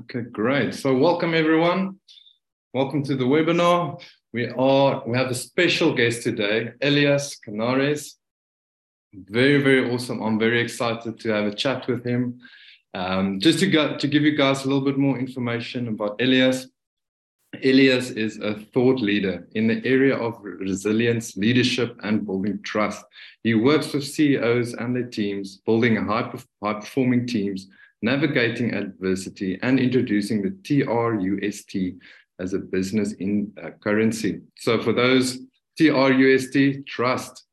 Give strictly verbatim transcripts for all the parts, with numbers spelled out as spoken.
Okay, great. So welcome everyone. Welcome to the webinar. We are we have a special guest today, Elias Canares. Very, very awesome. I'm very excited to have a chat with him. Um, just to go, to give you guys a little bit more information about Elias. Elias is a thought leader in the area of resilience, leadership, and building trust. He works with C E Os and their teams, building high-performing teams, navigating adversity, and introducing the T R U S T as a business in uh, currency. So for those, T R U S T, trust.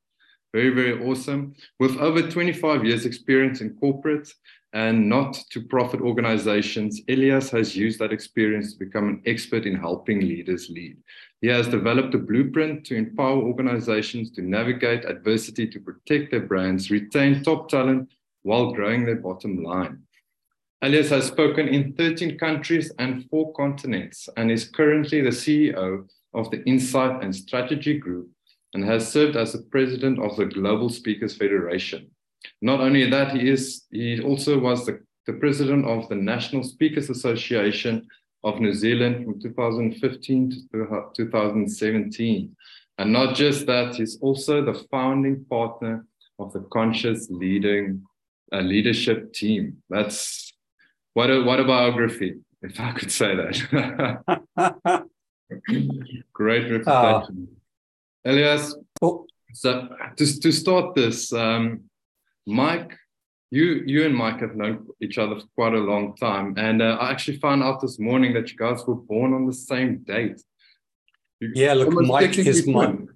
Very, very awesome. With over twenty-five years experience in corporate and not-for-profit organizations, Elias has used that experience to become an expert in helping leaders lead. He has developed a blueprint to empower organizations to navigate adversity, to protect their brands, retain top talent while growing their bottom line. Elias has spoken in thirteen countries and four continents and is currently the C E O of the Insight and Strategy Group and has served as the president of the Global Speakers Federation. Not only that, he is he also was the, the president of the National Speakers Association of New Zealand from two thousand fifteen to two thousand seventeen. And not just that, he's also the founding partner of the Conscious Leading uh, leadership team. That's what a what a biography, if I could say that. Great representation. Oh. Elias, oh. so to, to start this, um, Mike, you you and Mike have known each other for quite a long time, and uh, I actually found out this morning that you guys were born on the same date. You yeah, look, Mike is my twin.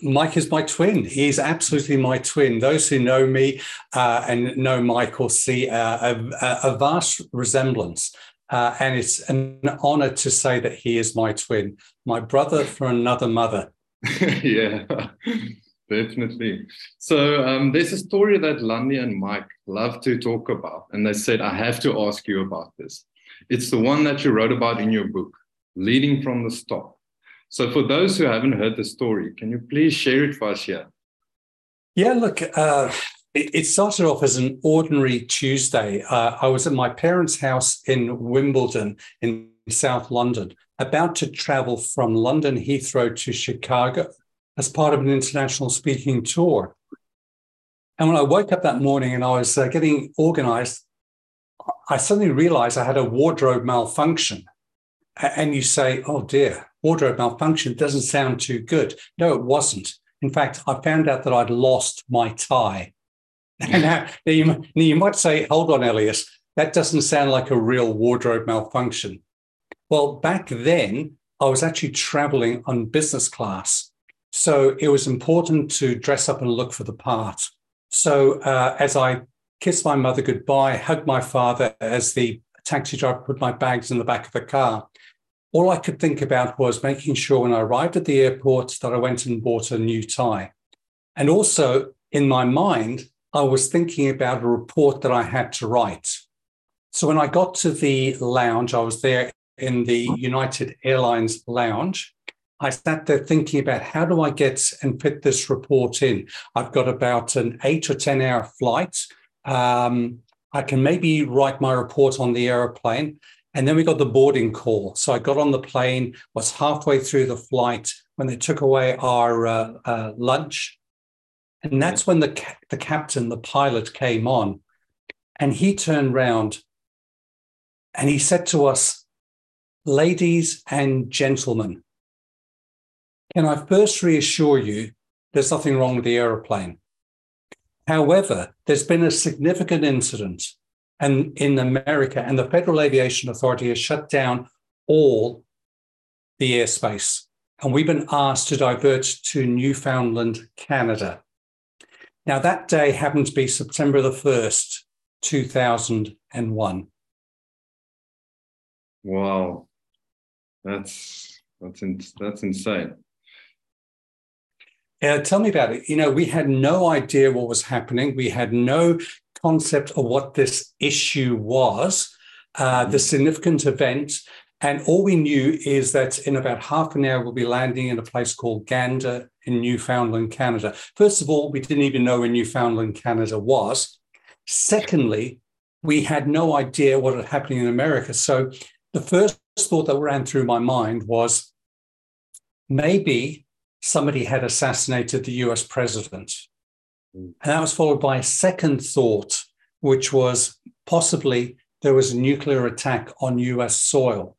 Mike is my twin. He is absolutely my twin. Those who know me uh, and know Mike will see uh, a, a vast resemblance. Uh, and it's an honor to say that he is my twin, my brother from another mother. Yeah, definitely. So um, there's a story that Lundy and Mike love to talk about, and they said, I have to ask you about this. It's the one that you wrote about in your book, Leading from the Stop. So for those who haven't heard the story, can you please share it for us here? Yeah, look, uh, it, it started off as an ordinary Tuesday. Uh, I was at my parents' house in Wimbledon in South London, about to travel from London Heathrow to Chicago as part of an international speaking tour. And when I woke up that morning and I was uh, getting organized, I suddenly realized I had a wardrobe malfunction. And you say, oh dear, wardrobe malfunction doesn't sound too good. No, it wasn't. In fact, I found out that I'd lost my tie. Now, you, you might say, hold on, Elias, that doesn't sound like a real wardrobe malfunction. Well, back then, I was actually traveling on business class. So it was important to dress up and look for the part. So uh, as I kissed my mother goodbye, hugged my father as the taxi driver put my bags in the back of the car, all I could think about was making sure when I arrived at the airport that I went and bought a new tie. And also in my mind, I was thinking about a report that I had to write. So when I got to the lounge, I was there in the United Airlines lounge. I sat there thinking about how do I get and fit this report in? I've got about an eight or ten hour flight. Um, I can maybe write my report on the aeroplane. And then we got the boarding call. So I got on the plane, was halfway through the flight when they took away our uh, uh, lunch. And that's when the, ca- the captain, the pilot came on and he turned round and he said to us, ladies and gentlemen, can I first reassure you there's nothing wrong with the aeroplane? However, there's been a significant incident and in America, and the Federal Aviation Authority has shut down all the airspace, and we've been asked to divert to Newfoundland, Canada. Now, that day happened to be September the first, two thousand one. Wow. That's that's in, that's insane. Uh, tell me about it. You know, we had no idea what was happening. We had no concept of what this issue was, uh, the significant event. And all we knew is that in about half an hour, we'll be landing in a place called Gander in Newfoundland, Canada. First of all, we didn't even know where Newfoundland, Canada was. Secondly, we had no idea what had happened in America. So the first thought that ran through my mind was maybe somebody had assassinated the U S president. And that was followed by a second thought, which was possibly there was a nuclear attack on U S soil.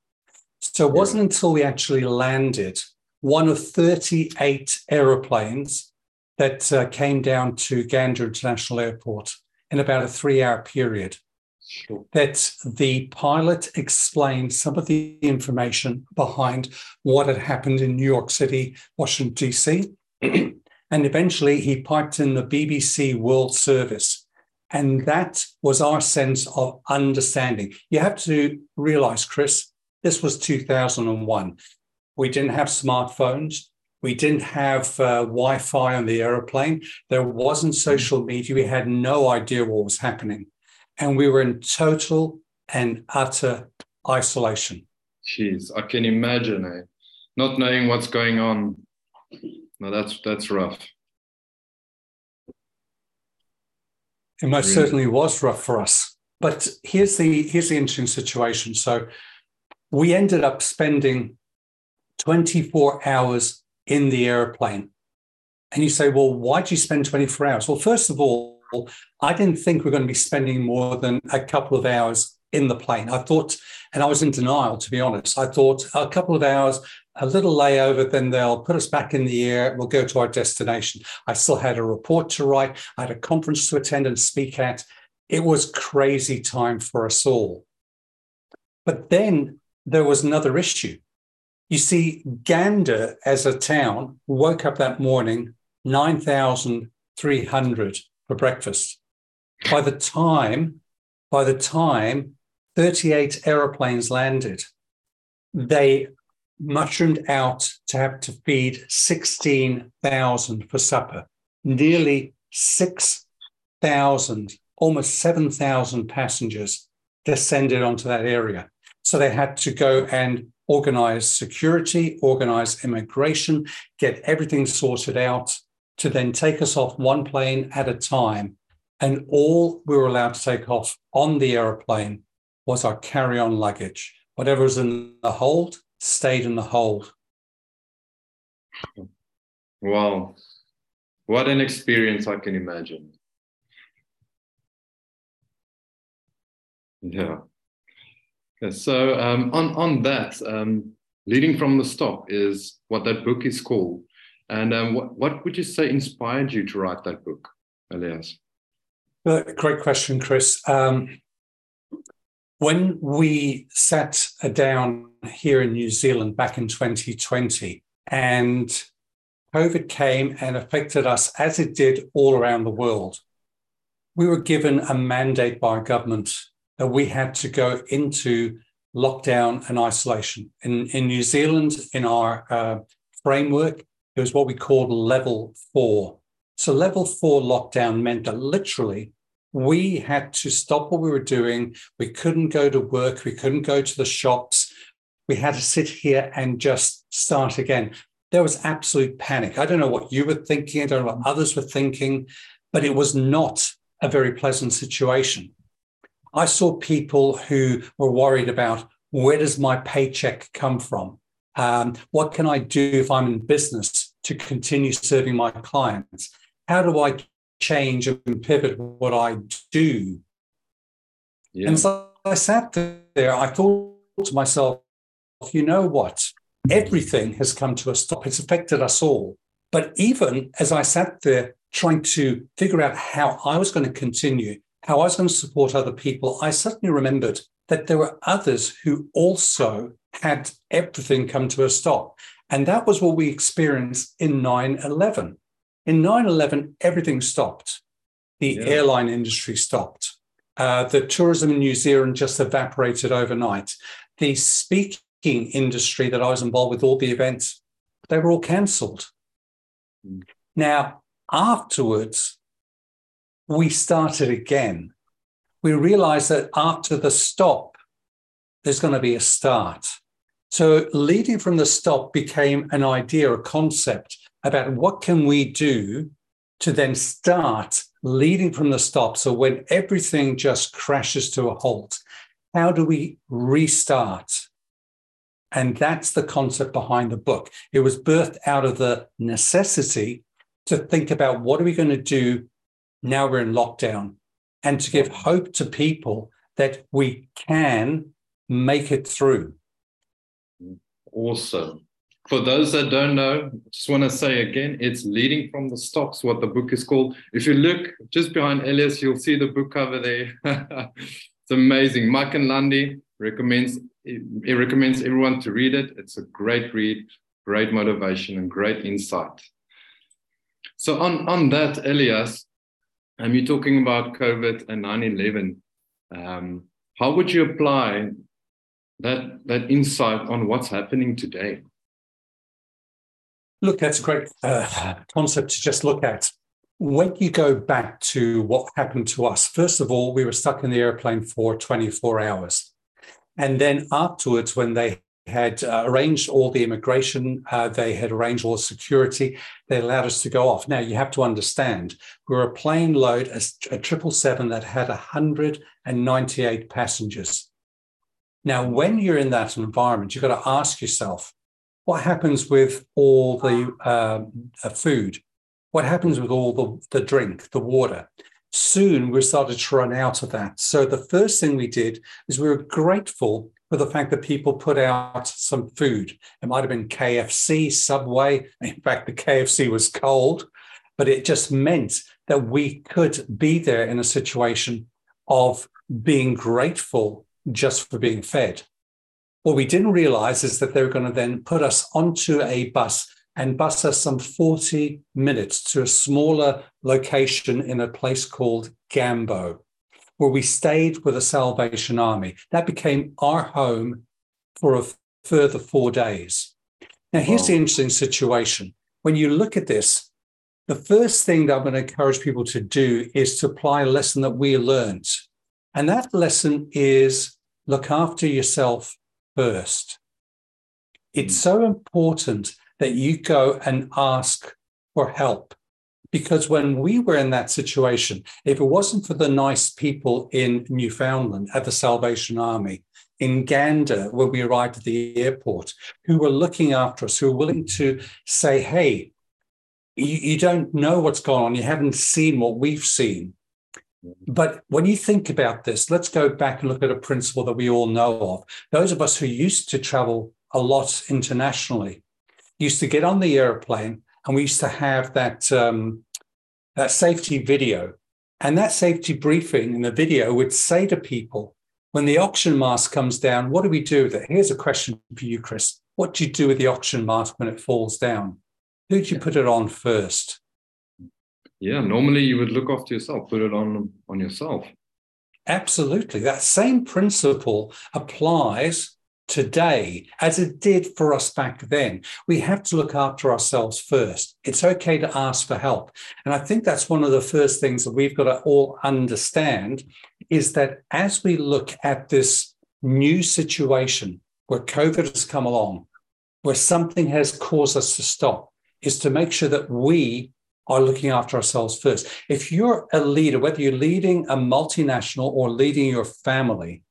So it wasn't until we actually landed one of thirty-eight aeroplanes that uh, came down to Gander International Airport in about a three-hour period, sure, that the pilot explained some of the information behind what had happened in New York City, Washington, D C, and eventually he piped in the B B C World Service. And that was our sense of understanding. You have to realize, Chris, this was two thousand one. We didn't have smartphones. We didn't have uh, Wi-Fi on the aeroplane. There wasn't social media. We had no idea what was happening. And we were in total and utter isolation. Jeez, I can imagine, eh? Not knowing what's going on. No, that's that's rough. It most really? certainly was rough for us. But here's the here's the interesting situation. So we ended up spending twenty-four hours in the airplane. And you say, well, why did you spend twenty-four hours? Well, first of all, I didn't think we were going to be spending more than a couple of hours in the plane. I thought, and I was in denial, to be honest. I thought a couple of hours, a little layover, then they'll put us back in the air. We'll go to our destination. I still had a report to write. I had a conference to attend and speak at. It was crazy time for us all. But then there was another issue. You see, Gander as a town woke up that morning nine thousand three hundred for breakfast. By the time, by the time thirty-eight aeroplanes landed, they mushroomed out to have to feed sixteen thousand for supper, nearly six thousand, almost seven thousand passengers descended onto that area. So they had to go and organize security, organize immigration, get everything sorted out to then take us off one plane at a time. And all we were allowed to take off on the aeroplane was our carry-on luggage. Whatever was in the hold stayed in the hold. Wow. What an experience, I can imagine. Yeah. So um, on, on that, um, Leading from the Stop is what that book is called. And um, what, what would you say inspired you to write that book, Elias? Well, great question, Chris. Um, when we sat down here in New Zealand back in twenty twenty and COVID came and affected us as it did all around the world, we were given a mandate by government that we had to go into lockdown and isolation. In, in New Zealand, in our uh, framework, it was what we called level four. So level four lockdown meant that literally we had to stop what we were doing. We couldn't go to work. We couldn't go to the shops. We had to sit here and just start again. There was absolute panic. I don't know what you were thinking. I don't know what others were thinking, but it was not a very pleasant situation. I saw people who were worried about, where does my paycheck come from? Um, what can I do if I'm in business to continue serving my clients? How do I change and pivot what I do? Yeah. And so I sat there, I thought to myself, you know what? Everything has come to a stop. It's affected us all. But even as I sat there trying to figure out how I was going to continue, how I was going to support other people, I suddenly remembered that there were others who also had everything come to a stop. And that was what we experienced in nine eleven. In nine eleven, everything stopped. The yeah. airline industry stopped. Uh, the tourism in New Zealand just evaporated overnight. The speaking industry that I was involved with, all the events, they were all cancelled. Mm. Now, afterwards, we started again. We realized that after the stop, there's going to be a start. So Leading from the Stop became an idea, a concept about what can we do to then start leading from the stop. So when everything just crashes to a halt, how do we restart? And that's the concept behind the book. It was birthed out of the necessity to think about what are we going to do now we're in lockdown, and to give hope to people that we can make it through. Awesome. For those that don't know, just want to say again, it's Leading from the Stops, what the book is called. If you look just behind Elias, you'll see the book cover there. It's amazing. Mike and Lundy recommends it recommends everyone to read it. It's a great read, great motivation, and great insight. So on, on that, Elias, um, you're talking about COVID and nine eleven. Um, how would you apply that, that insight on what's happening today? Look, that's a great uh, concept to just look at. When you go back to what happened to us, first of all, we were stuck in the airplane for twenty-four hours. And then afterwards, when they had uh, arranged all the immigration, uh, they had arranged all the security, they allowed us to go off. Now, you have to understand, we were a plane load, a, a triple seven that had one hundred ninety-eight passengers. Now, when you're in that environment, you've got to ask yourself, what happens with all the uh, food? What happens with all the, the drink, the water? Soon we started to run out of that. So the first thing we did is we were grateful for the fact that people put out some food. It might have been K F C, Subway. In fact, the K F C was cold, but it just meant that we could be there in a situation of being grateful just for being fed. What we didn't realize is that they were going to then put us onto a bus and bus us some forty minutes to a smaller location in a place called Gambo, where we stayed with the Salvation Army. That became our home for a further four days. Now, here's wow. the interesting situation. When you look at this, the first thing that I'm going to encourage people to do is to apply a lesson that we learned. And that lesson is look after yourself first. It's mm. so important that you go and ask for help. Because when we were in that situation, if it wasn't for the nice people in Newfoundland at the Salvation Army, in Gander, when we arrived at the airport, who were looking after us, who were willing to say, hey, you, you don't know what's going on. You haven't seen what we've seen. But when you think about this, let's go back and look at a principle that we all know of. Those of us who used to travel a lot internationally used to get on the airplane, and we used to have that um, that safety video. And that safety briefing in the video would say to people, when the oxygen mask comes down, what do we do with it? Here's a question for you, Chris. What do you do with the oxygen mask when it falls down? Who do you put it on first? Yeah, normally you would look after yourself, put it on, on yourself. Absolutely. That same principle applies today, as it did for us back then. We have to look after ourselves first. It's okay to ask for help. And I think that's one of the first things that we've got to all understand, is that as we look at this new situation where COVID has come along, where something has caused us to stop, is to make sure that we are looking after ourselves first. If you're a leader, whether you're leading a multinational or leading your family,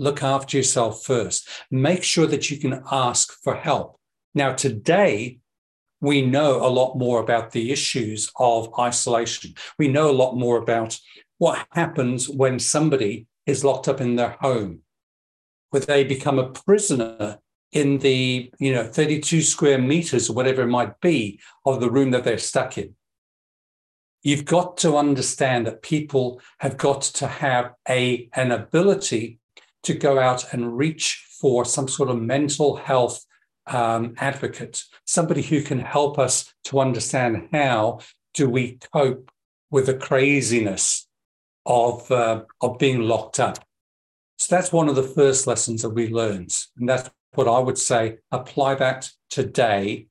look after yourself first. Make sure that you can ask for help. Now, today, we know a lot more about the issues of isolation. We know a lot more about what happens when somebody is locked up in their home, where they become a prisoner in the, you know, thirty-two square meters or whatever it might be of the room that they're stuck in. You've got to understand that people have got to have a, an ability to go out and reach for some sort of mental health um, advocate, somebody who can help us to understand how do we cope with the craziness of, uh, of being locked up. So that's one of the first lessons that we learned. And that's what I would say, apply that today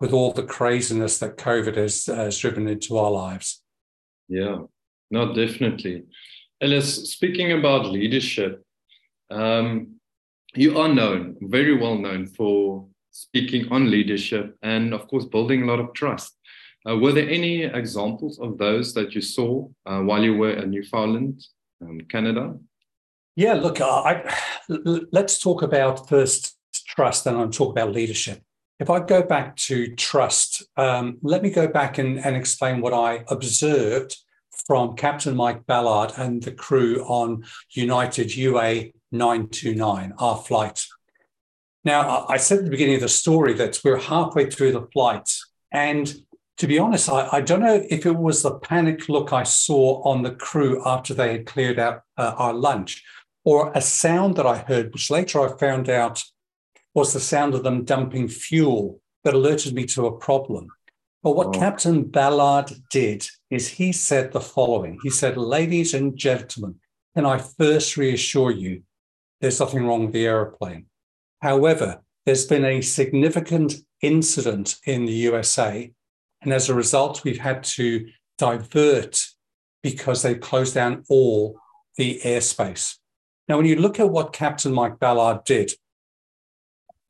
with all the craziness that COVID has, uh, has driven into our lives. Yeah, no, definitely. Elias, speaking about leadership, Um, you are known, very well known for speaking on leadership and, of course, building a lot of trust. Uh, were there any examples of those that you saw uh, while you were in Newfoundland, um, Canada? Yeah, look, I, let's talk about first trust, and I'll talk about leadership. If I go back to trust, um, let me go back and, and explain what I observed from Captain Mike Ballard and the crew on United U A nine two nine, our flight. Now, I said at the beginning of the story that we're halfway through the flight. And to be honest, I, I don't know if it was the panic look I saw on the crew after they had cleared out uh, our lunch, or a sound that I heard, which later I found out was the sound of them dumping fuel, that alerted me to a problem. But what oh. Captain Ballard did is he said the following. He said, "Ladies and gentlemen, can I first reassure you there's nothing wrong with the airplane? However, there's been a significant incident in the U S A, and as a result, we've had to divert because they've closed down all the airspace." Now, when you look at what Captain Mike Ballard did,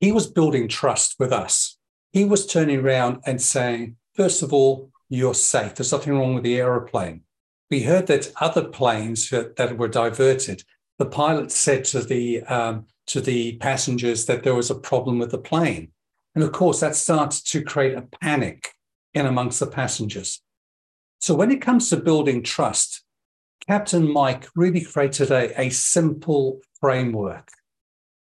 he was building trust with us. He was turning around and saying, first of all, you're safe. There's nothing wrong with the aeroplane. We heard that other planes that were diverted, the pilot said to the um, to the passengers that there was a problem with the plane. And of course, that started to create a panic in amongst the passengers. So when it comes to building trust, Captain Mike really created a, a simple framework.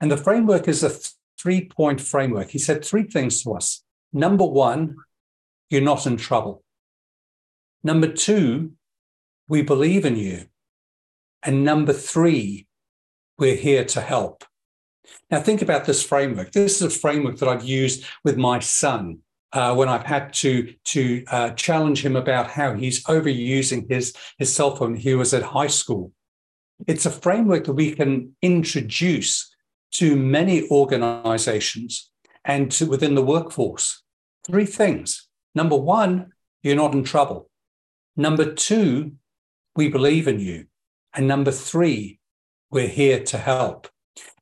And the framework is a th- three-point framework. He said three things to us. Number one, you're not in trouble. Number two, we believe in you. And number three, we're here to help. Now, think about this framework. This is a framework that I've used with my son uh, when I've had to, to uh, challenge him about how he's overusing his, his cell phone. He was at high school. It's a framework that we can introduce to many organizations and to within the workforce. Three things. Number one, you're not in trouble. Number two, we believe in you. And number three, we're here to help.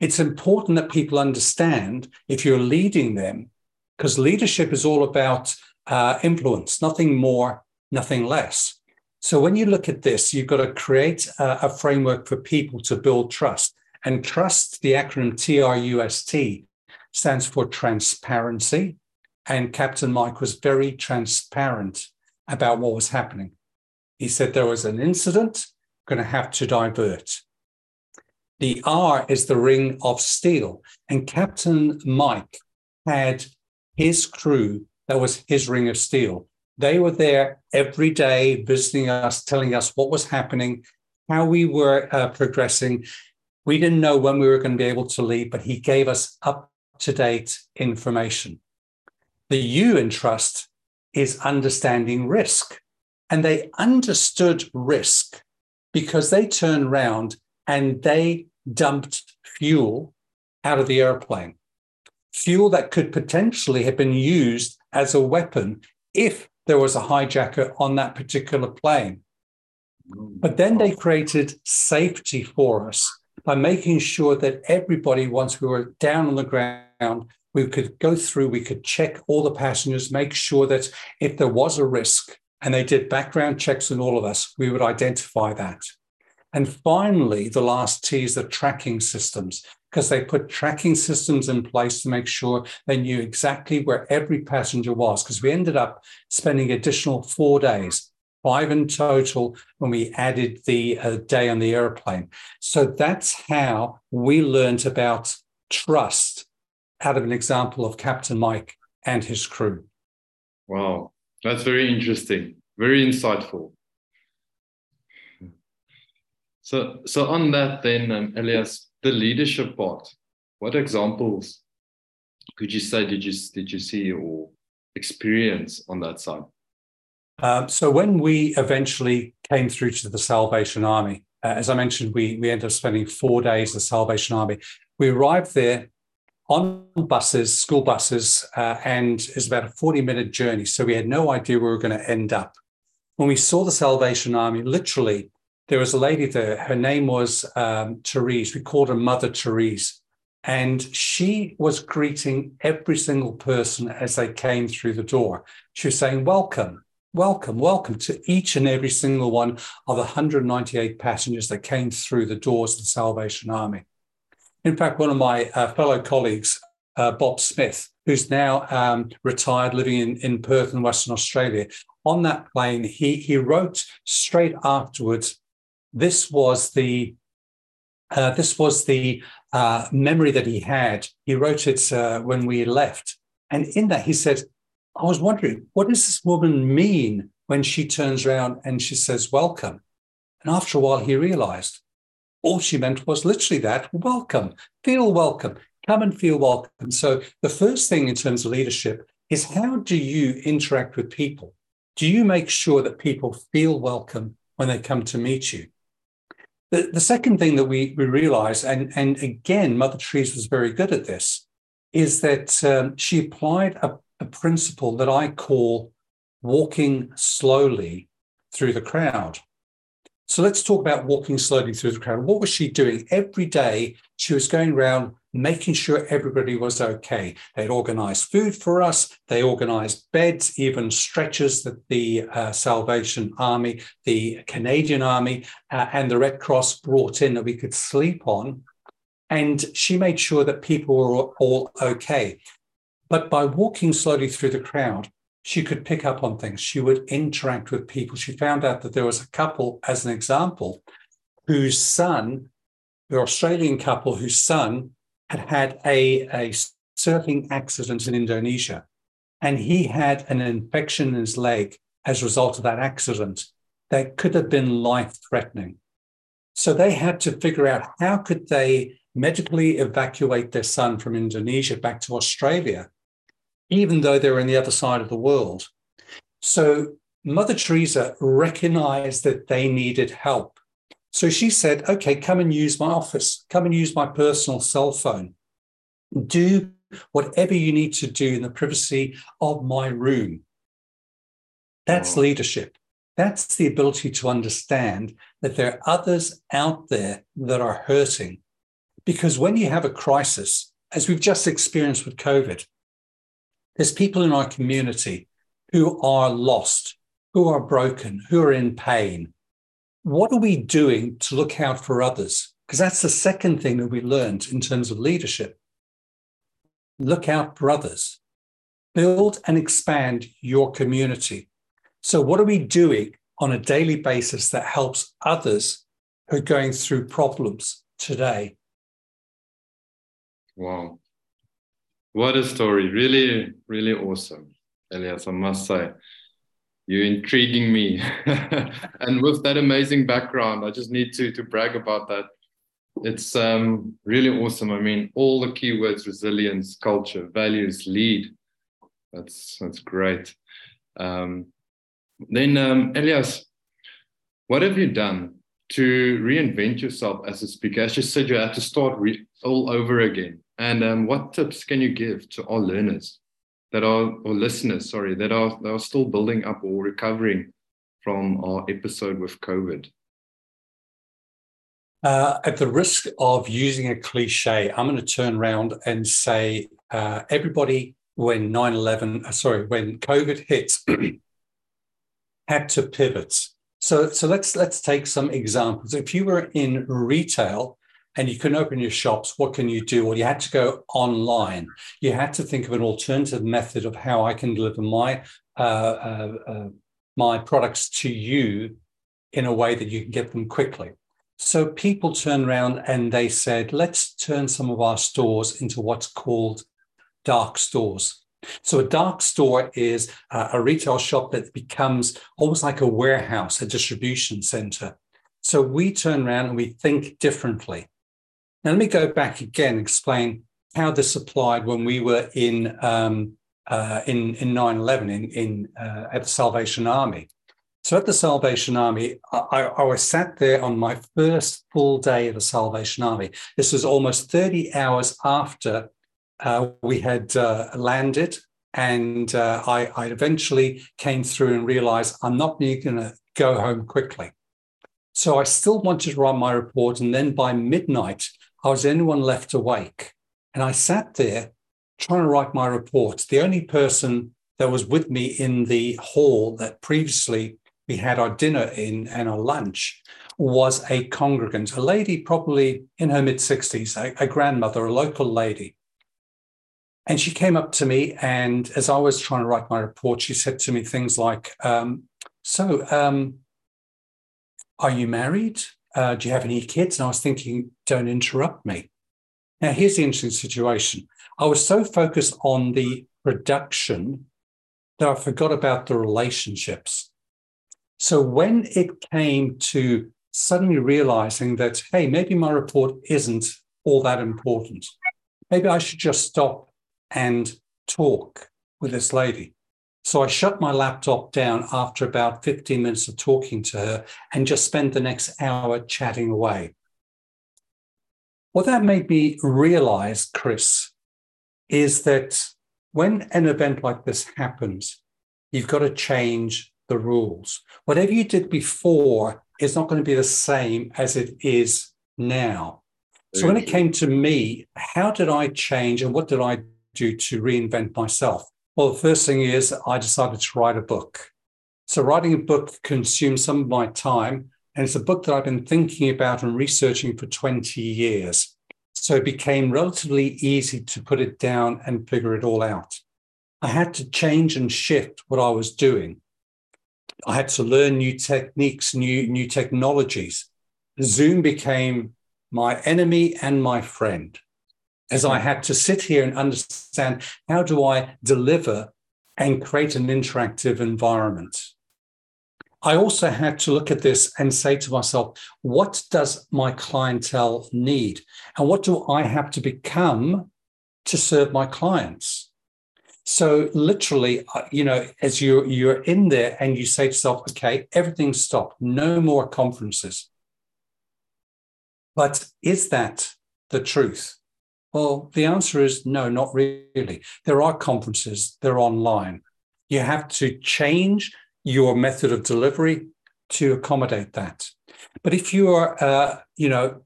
It's important that people understand if you're leading them, because leadership is all about uh, influence, nothing more, nothing less. So when you look at this, you've got to create a, a framework for people to build trust. And trust, the acronym T R U S T, stands for transparency. And Captain Mike was very transparent about what was happening. He said there was an incident, going to have to divert. The R is the ring of steel. And Captain Mike had his crew, that was his ring of steel. They were there every day visiting us, telling us what was happening, how we were uh, progressing. We didn't know when we were going to be able to leave, but he gave us up-to-date information. The U in trust is understanding risk. And they understood risk because they turned round and they dumped fuel out of the airplane, fuel that could potentially have been used as a weapon if there was a hijacker on that particular plane. But then they created safety for us by making sure that everybody, once we were down on the ground, we could go through, we could check all the passengers, make sure that if there was a risk, and they did background checks on all of us, we would identify that. And finally, the last T is the tracking systems, because they put tracking systems in place to make sure they knew exactly where every passenger was, because we ended up spending additional four days five in total when we added the uh, day on the airplane. So that's how we learned about trust out of an example of Captain Mike and his crew. Wow, that's very interesting, very insightful. So, so on that then, um, Elias, the leadership part, what examples could you say did you, did you see or experience on that side? Uh, so when we eventually came through to the Salvation Army, uh, as I mentioned, we, we ended up spending four days at the Salvation Army. We arrived there on buses, school buses, uh, and it was about a forty-minute journey. So we had no idea where we were going to end up. When we saw the Salvation Army, literally, there was a lady there. Her name was um, Therese. We called her Mother Therese. And she was greeting every single person as they came through the door. She was saying, "Welcome. Welcome, welcome to each and every single one of the one hundred ninety-eight passengers that came through the doors of the Salvation Army. In fact, one of my uh, fellow colleagues, uh, Bob Smith, who's now um, retired, living in, in Perth in Western Australia, on that plane, he, he wrote straight afterwards, this was the uh, this was the uh, memory that he had. He wrote it uh, when we left. And in that, he said, I was wondering, what does this woman mean when she turns around and she says, welcome? And after a while, he realized all she meant was literally that, welcome, feel welcome, come and feel welcome. So the first thing in terms of leadership is, how do you interact with people? Do you make sure that people feel welcome when they come to meet you? The, the second thing that we, we realized, and, and again, Mother Therese was very good at this, is that um, she applied a a principle that I call walking slowly through the crowd. So let's talk about walking slowly through the crowd. What was she doing? Every day she was going around making sure everybody was okay. They'd organized food for us. They organized beds, even stretchers that the uh, Salvation Army, the Canadian Army, uh, and the Red Cross brought in that we could sleep on. And she made sure that people were all okay. But by walking slowly through the crowd, she could pick up on things. She would interact with people. She found out that there was a couple, as an example, whose son, the Australian couple whose son had had a, a surfing accident in Indonesia. And he had an infection in his leg as a result of that accident that could have been life-threatening. So they had to figure out, how could they medically evacuate their son from Indonesia back to Australia, even though they were on the other side of the world? So Mother Teresa recognized that they needed help. So she said, okay, come and use my office, come and use my personal cell phone. Do whatever you need to do in the privacy of my room. That's wow. Leadership. That's the ability to understand that there are others out there that are hurting. Because when you have a crisis, as we've just experienced with COVID, there's people in our community who are lost, who are broken, who are in pain. What are we doing to look out for others? Because that's the second thing that we learned in terms of leadership. Look out for others. Build and expand your community. So what are we doing on a daily basis that helps others who are going through problems today? Wow. What a story. Really, really awesome, Elias, I must say. You're intriguing me. And with that amazing background, I just need to, to brag about that. It's um, really awesome. I mean, all the keywords: resilience, culture, values, lead. That's, that's great. Um, then, um, Elias, what have you done to reinvent yourself as a speaker? As you said, you had to start re- all over again. And um, what tips can you give to our learners that are, or listeners, sorry, that are, that are still building up or recovering from our episode with COVID? Uh, at the risk of using a cliche, I'm going to turn around and say, uh, everybody, when nine eleven, sorry, when COVID hit, had to pivot. So, so let's let's take some examples. If you were in retail and you couldn't open your shops, what can you do? Well, you had to go online. You had to think of an alternative method of how I can deliver my uh, uh, uh, my products to you in a way that you can get them quickly. So people turned around and they said, let's turn some of our stores into what's called dark stores. So a dark store is a retail shop that becomes almost like a warehouse, a distribution center. So we turn around and we think differently. Now, let me go back again and explain how this applied when we were in um, uh, in, in nine eleven in, in, uh, at the Salvation Army. So at the Salvation Army, I, I was sat there on my first full day of the Salvation Army. This was almost thirty hours after Uh, we had uh, landed, and uh, I, I eventually came through and realized I'm not going to go home quickly. So I still wanted to run my report, and then by midnight, I was the only one left awake. And I sat there trying to write my report. The only person that was with me in the hall that previously we had our dinner in and our lunch was a congregant, a lady probably in her mid-sixties, a, a grandmother, a local lady. And she came up to me, and as I was trying to write my report, she said to me things like, um, so um, are you married? Uh, do you have any kids? And I was thinking, don't interrupt me. Now, here's the interesting situation. I was so focused on the production that I forgot about the relationships. So when it came to suddenly realizing that, hey, maybe my report isn't all that important. Maybe I should just stop and talk with this lady. So I shut my laptop down after about fifteen minutes of talking to her and just spent the next hour chatting away. What that made me realize, Chris, is that when an event like this happens, you've got to change the rules. Whatever you did before is not going to be the same as it is now. So when it came to me, how did I change and what did I do to reinvent myself? Well, the first thing is I decided to write a book. So writing a book consumes some of my time, and it's a book that I've been thinking about and researching for twenty years. So it became relatively easy to put it down and figure it all out. I had to change and shift what I was doing. I had to learn new techniques, new, new technologies. Zoom became my enemy and my friend, as I had to sit here and understand, how do I deliver and create an interactive environment? I also had to look at this and say to myself, what does my clientele need? And what do I have to become to serve my clients? So literally, you know, as you're, you're in there and you say to yourself, okay, everything stopped, no more conferences. But is that the truth? Well, the answer is no, not really. There are conferences, they're online. You have to change your method of delivery to accommodate that. But if you are, uh, you know,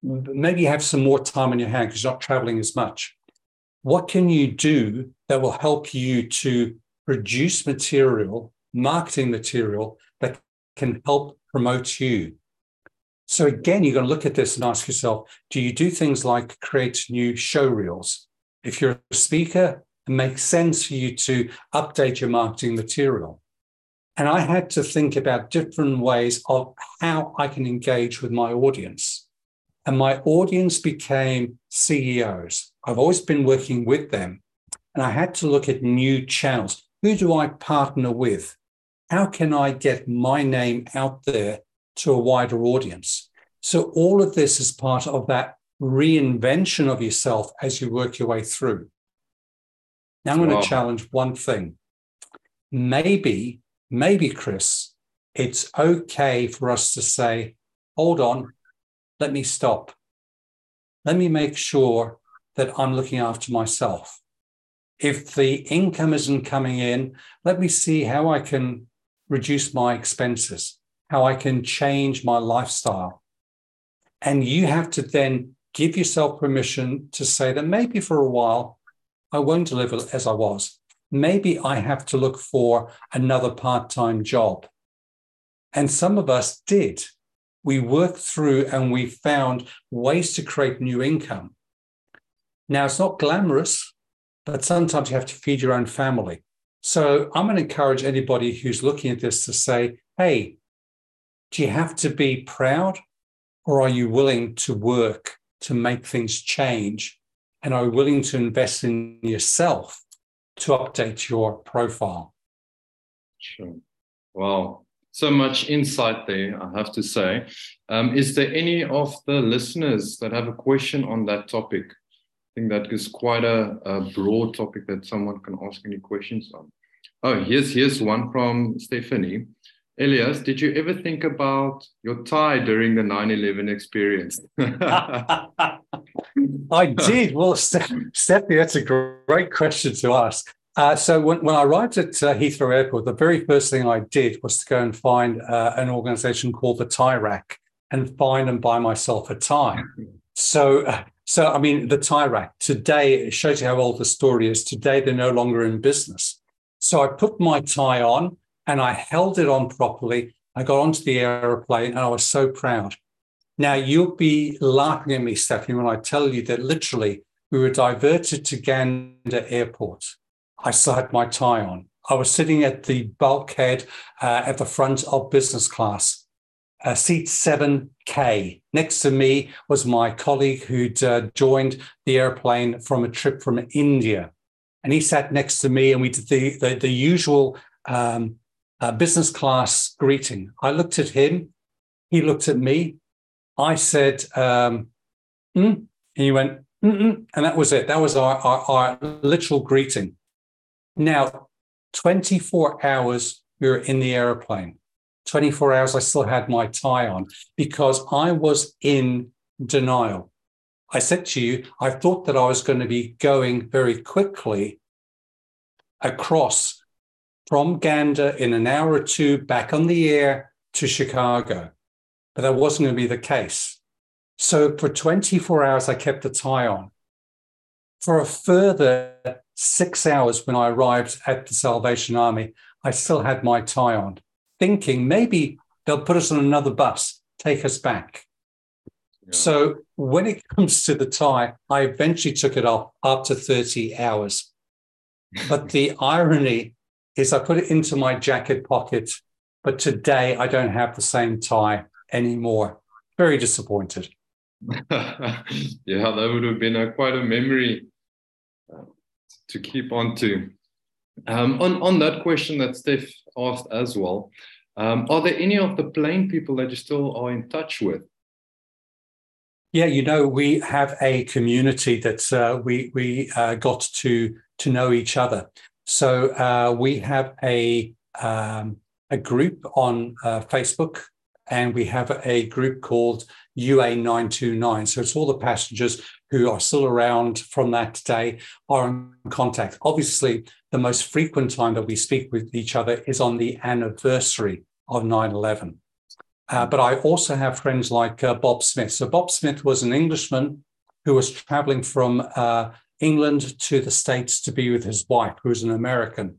maybe you have some more time on your hand because you're not traveling as much, what can you do that will help you to produce material, marketing material that can help promote you? So again, you're going to look at this and ask yourself, do you do things like create new show reels? If you're a speaker, it makes sense for you to update your marketing material. And I had to think about different ways of how I can engage with my audience. And my audience became C E Os. I've always been working with them. And I had to look at new channels. Who do I partner with? How can I get my name out there to a wider audience? So all of this is part of that reinvention of yourself as you work your way through. Now I'm wow. going to challenge one thing. Maybe, maybe, Chris, it's okay for us to say, hold on, let me stop. Let me make sure that I'm looking after myself. If the income isn't coming in, let me see how I can reduce my expenses, how I can change my lifestyle. And you have to then give yourself permission to say that maybe for a while, I won't deliver as I was. Maybe I have to look for another part-time job. And some of us did. We worked through and we found ways to create new income. Now, it's not glamorous, but sometimes you have to feed your own family. So I'm going to encourage anybody who's looking at this to say, hey, do you have to be proud, or are you willing to work to make things change? And are you willing to invest in yourself to update your profile? Sure. Wow. So much insight there, I have to say. Um, is there any of the listeners that have a question on that topic? I think that is quite a, a broad topic that someone can ask any questions on. Oh, here's, here's one from Stephanie. Elias, did you ever think about your tie during the nine eleven experience? I did. Well, Stephanie, that's a great question to ask. Uh, so when, when I arrived at uh, Heathrow Airport, the very first thing I did was to go and find uh, an organization called the Tie Rack and find and buy myself a tie. So, uh, so I mean, the Tie Rack today, it shows you how old the story is. Today, they're no longer in business. So I put my tie on and I held it on properly. I got onto the aeroplane and I was so proud. Now, you'll be laughing at me, Stephanie, when I tell you that literally we were diverted to Gander Airport. I still had my tie on. I was sitting at the bulkhead uh, at the front of business class, uh, seat seven K. Next to me was my colleague who'd uh, joined the airplane from a trip from India. And he sat next to me and we did the, the, the usual um, uh, business class greeting. I looked at him. He looked at me. I said, um, mm, and he went, mm-mm, and that was it. That was our, our, our literal greeting. Now, twenty-four hours we were in the airplane. twenty-four hours I still had my tie on because I was in denial. I said to you, I thought that I was going to be going very quickly across from Gander in an hour or two back on the air to Chicago. But that wasn't going to be the case. So for twenty-four hours, I kept the tie on. For a further six hours when I arrived at the Salvation Army, I still had my tie on, thinking maybe they'll put us on another bus, take us back. Yeah. So when it comes to the tie, I eventually took it off after thirty hours. But the irony is I put it into my jacket pocket, but today I don't have the same tie anymore. Very disappointed. Yeah, that would have been a, quite a memory uh, to keep on to. Um, on, on that question that Steph asked as well, um, are there any of the plane people that you still are in touch with? Yeah, you know, we have a community that uh, we we uh, got to to know each other. So uh, we have a um, a group on uh, Facebook. And we have a group called U A nine two nine. So it's all the passengers who are still around from that day are in contact. Obviously, the most frequent time that we speak with each other is on the anniversary of nine eleven. Uh, but I also have friends like uh, Bob Smith. So Bob Smith was an Englishman who was traveling from uh, England to the States to be with his wife, who was an American.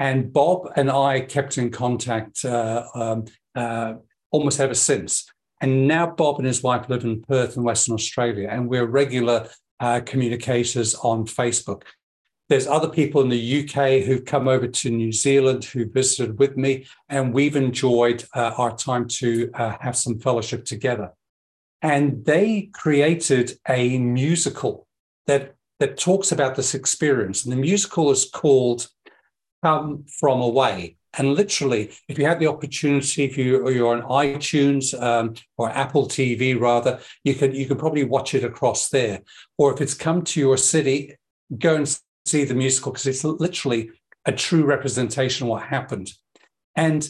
And Bob and I kept in contact uh, um, uh, almost ever since. And now Bob and his wife live in Perth in Western Australia, and we're regular uh, communicators on Facebook. There's other people in the U K who've come over to New Zealand who visited with me, and we've enjoyed uh, our time to uh, have some fellowship together. And they created a musical that, that talks about this experience. And the musical is called Come From Away. And literally, if you have the opportunity, if you or you're on iTunes um, or Apple T V, rather, you can you can probably watch it across there. Or if it's come to your city, go and see the musical because it's literally a true representation of what happened. And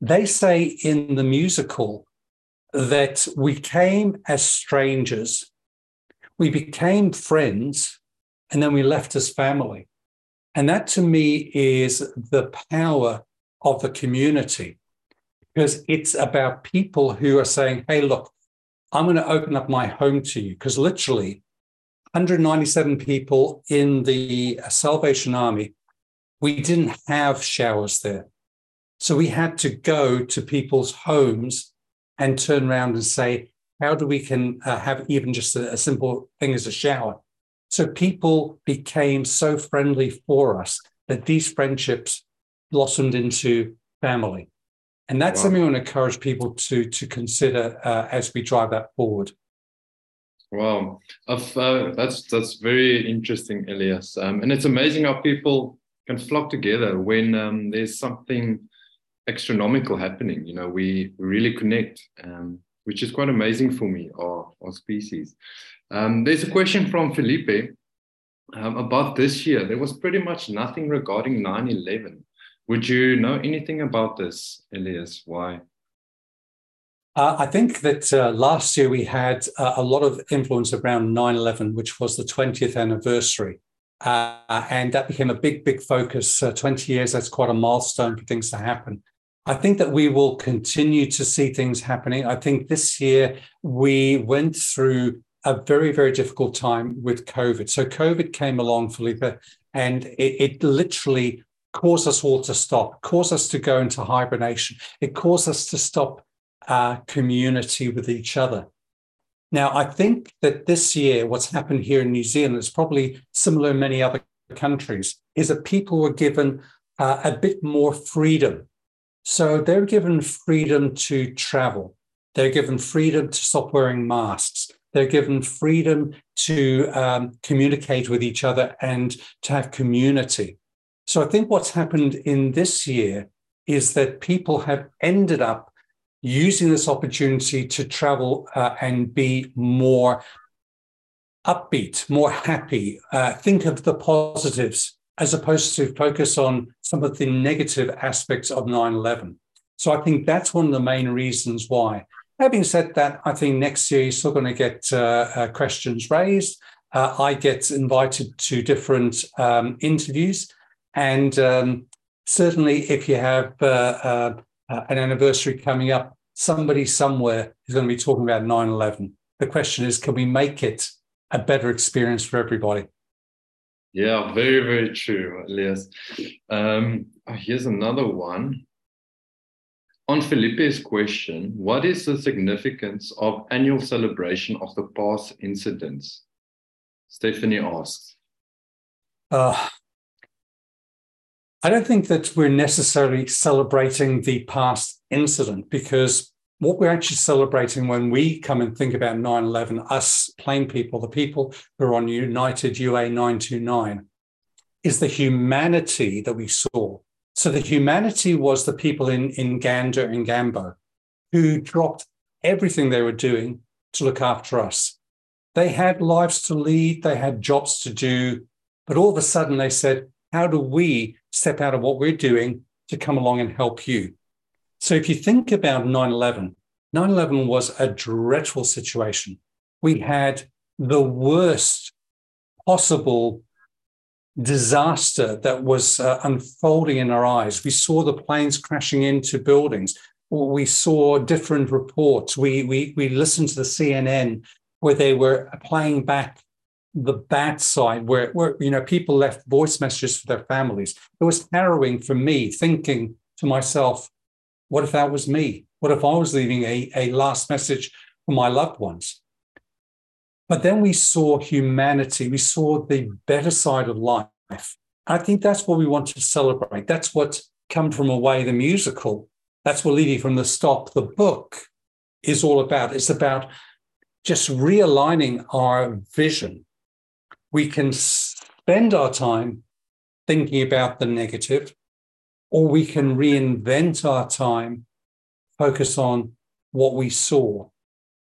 they say in the musical that we came as strangers, we became friends, and then we left as family. And that to me is the power of the community, because it's about people who are saying, hey, look, I'm going to open up my home to you. Because literally one hundred ninety-seven people in the Salvation Army, we didn't have showers there. So we had to go to people's homes and turn around and say, how do we can uh, have even just a, a simple thing as a shower? So people became so friendly for us that these friendships blossomed into family. And that's wow. something I want to encourage people to, to consider uh, as we drive that forward. Wow. Uh, that's, that's very interesting, Elias. Um, and it's amazing how people can flock together when um, there's something astronomical happening. You know, we, we really connect, um, which is quite amazing for me, our, our species. Um, there's a question from Felipe um, about this year. There was pretty much nothing regarding nine eleven. Would you know anything about this, Elias? Why? Uh, I think that uh, last year we had uh, a lot of influence around nine eleven, which was the twentieth anniversary. Uh, and that became a big, big focus. Uh, twenty years, that's quite a milestone for things to happen. I think that we will continue to see things happening. I think this year we went through a very, very difficult time with COVID. So COVID came along, Felipe, and it, it literally caused us all to stop, caused us to go into hibernation. It caused us to stop our community with each other. Now, I think that this year, what's happened here in New Zealand is probably similar in many other countries, is that people were given uh, a bit more freedom. So they're given freedom to travel. They're given freedom to stop wearing masks. They're given freedom to um, communicate with each other and to have community. So I think what's happened in this year is that people have ended up using this opportunity to travel uh, and be more upbeat, more happy, uh, think of the positives as opposed to focus on some of the negative aspects of nine eleven. So I think that's one of the main reasons why. Having said that, I think next year you're still going to get uh, uh, questions raised. Uh, I get invited to different um, interviews. And um, certainly if you have uh, uh, an anniversary coming up, somebody somewhere is going to be talking about nine eleven. The question is, can we make it a better experience for everybody? Yeah, very, very true, Elias. Um, here's another one. On Felipe's question, what is the significance of annual celebration of the past incidents? Stephanie asks. Uh, I don't think that we're necessarily celebrating the past incident, because what we're actually celebrating when we come and think about nine eleven, us plain people, the people who are on United U A nine two nine, is the humanity that we saw. So the humanity was the people in, in Gander and Gambo who dropped everything they were doing to look after us. They had lives to lead, they had jobs to do, but all of a sudden they said, how do we step out of what we're doing to come along and help you? So if you think about nine eleven, nine eleven was a dreadful situation. We had the worst possible disaster that was uh, unfolding in our eyes. We saw the planes crashing into buildings. We saw different reports. We we we listened to the C N N where they were playing back the bad side, where, where you know people left voice messages for their families. It was harrowing for me, thinking to myself, what if that was me? What if I was leaving a, a last message for my loved ones? But then we saw humanity. We saw the better side of life. I think that's what we want to celebrate. That's what Come From Away, the musical, that's what Leading From the Stop, the book, is all about. It's about just realigning our vision. We can spend our time thinking about the negative, or we can reinvent our time, focus on what we saw.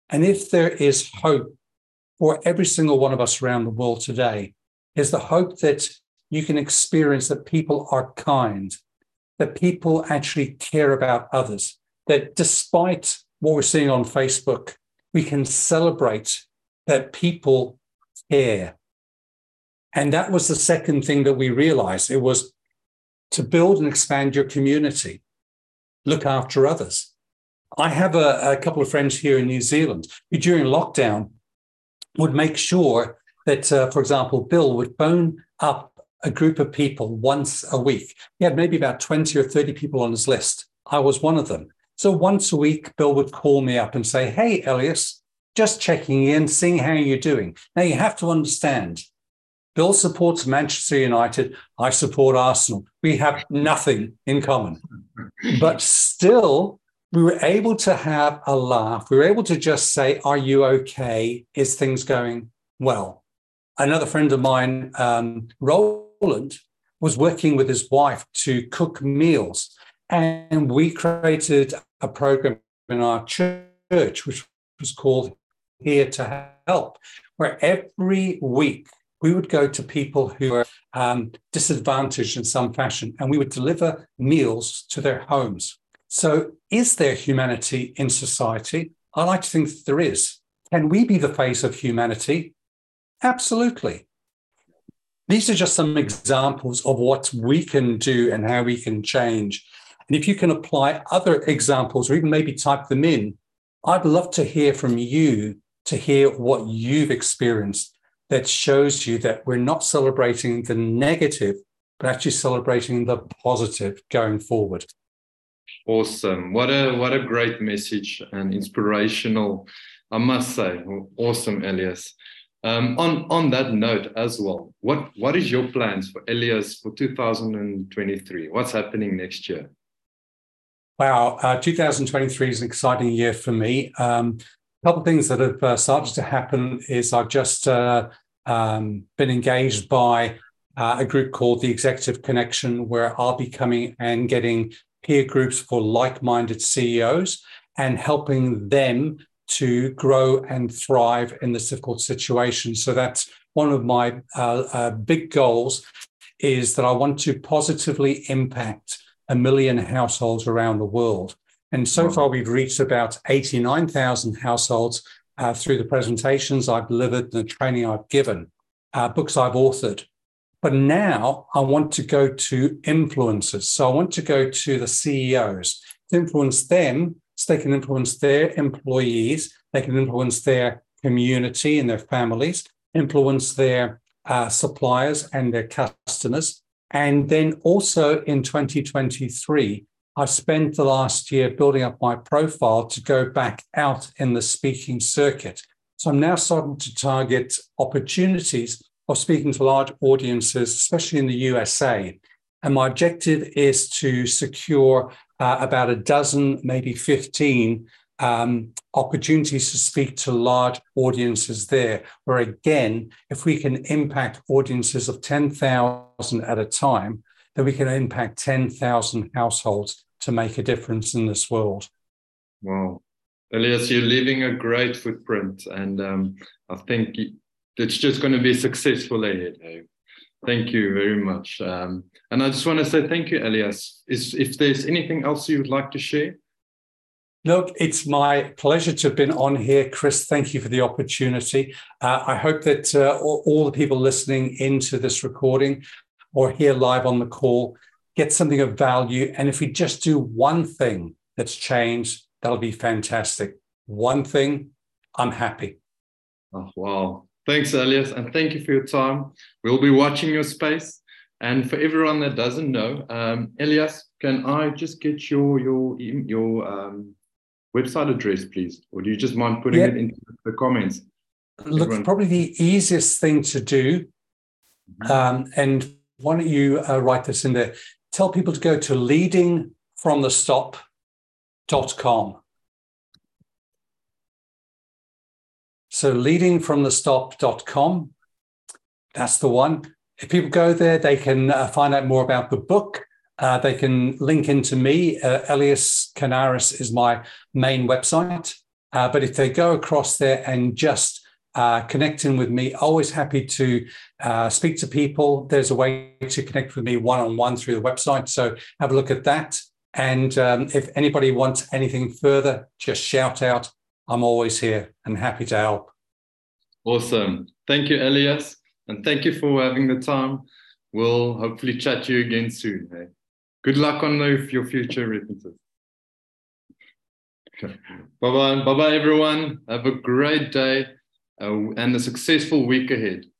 And if there is hope for every single one of us around the world today, is the hope that you can experience that people are kind, that people actually care about others, that despite what we're seeing on Facebook, we can celebrate that people care. And that was the second thing that we realized. It was to build and expand your community, look after others. I have a, a couple of friends here in New Zealand who during lockdown would make sure that, uh, for example, Bill would phone up a group of people once a week. He had maybe about twenty or thirty people on his list. I was one of them. So once a week, Bill would call me up and say, hey, Elias, just checking in, seeing how you're doing. Now, you have to understand, Bill supports Manchester United. I support Arsenal. We have nothing in common. But still, we were able to have a laugh. We were able to just say, are you okay? Is things going well? Another friend of mine, um, Roland, was working with his wife to cook meals. And we created a program in our church, which was called Here to Help, where every week we would go to people who were um, disadvantaged in some fashion, and we would deliver meals to their homes. So is there humanity in society? I like to think that there is. Can we be the face of humanity? Absolutely. These are just some examples of what we can do and how we can change. And if you can apply other examples or even maybe type them in, I'd love to hear from you, to hear what you've experienced that shows you that we're not celebrating the negative, but actually celebrating the positive going forward. Awesome. What a what a great message and inspirational, I must say. Awesome, Elias. Um, on, on that note as well, what, what is your plans for Elias for two thousand twenty-three? What's happening next year? Wow, uh, two thousand twenty-three is an exciting year for me. Um, a couple of things that have uh, started to happen is I've just uh, um, been engaged by uh, a group called the Executive Connection, where I'll be coming and getting peer groups for like-minded C E Os and helping them to grow and thrive in this difficult situation. So that's one of my uh, uh, big goals, is that I want to positively impact a million households around the world. And so far, we've reached about eighty-nine thousand households uh, through the presentations I've delivered, the training I've given, uh, books I've authored. But now I want to go to influencers. So I want to go to the C E Os, to influence them, so they can influence their employees, they can influence their community and their families, influence their uh, suppliers and their customers. And then also in twenty twenty-three, I've spent the last year building up my profile to go back out in the speaking circuit. So I'm now starting to target opportunities of speaking to large audiences, especially in the U S A. And my objective is to secure Uh, about a dozen, maybe fifteen um, opportunities to speak to large audiences there, where again, if we can impact audiences of ten thousand at a time, then we can impact ten thousand households to make a difference in this world. Wow. Elias, you're leaving a great footprint, and um, I think it's just going to be successful ahead. Thank you very much. Um, and I just want to say thank you, Elias. Is, if there's anything else you would like to share? Look, it's my pleasure to have been on here, Chris. Thank you for the opportunity. Uh, I hope that uh, all, all the people listening into this recording or here live on the call get something of value. And if we just do one thing that's changed, that'll be fantastic. One thing, I'm happy. Oh, wow. Thanks, Elias, and thank you for your time. We'll be watching your space. And for everyone that doesn't know, um, Elias, can I just get your your your um, website address, please? Or do you just mind putting yeah. it into the comments? Look, everyone... probably the easiest thing to do, um, and why don't you uh, write this in there? Tell people to go to leading from the stop dot com. So leading from the stop dot com, that's the one. If people go there, they can uh, find out more about the book. Uh, they can link into me. Uh, Elias Canares is my main website. Uh, but if they go across there and just uh, connect in with me, always happy to uh, speak to people. There's a way to connect with me one-on-one through the website. So have a look at that. And um, if anybody wants anything further, just shout out. I'm always here and happy to help. Awesome. Thank you, Elias. And thank you for having the time. We'll hopefully chat to you again soon. Hey? Good luck on your future references. Bye-bye. Bye-bye, everyone. Have a great day uh, and a successful week ahead.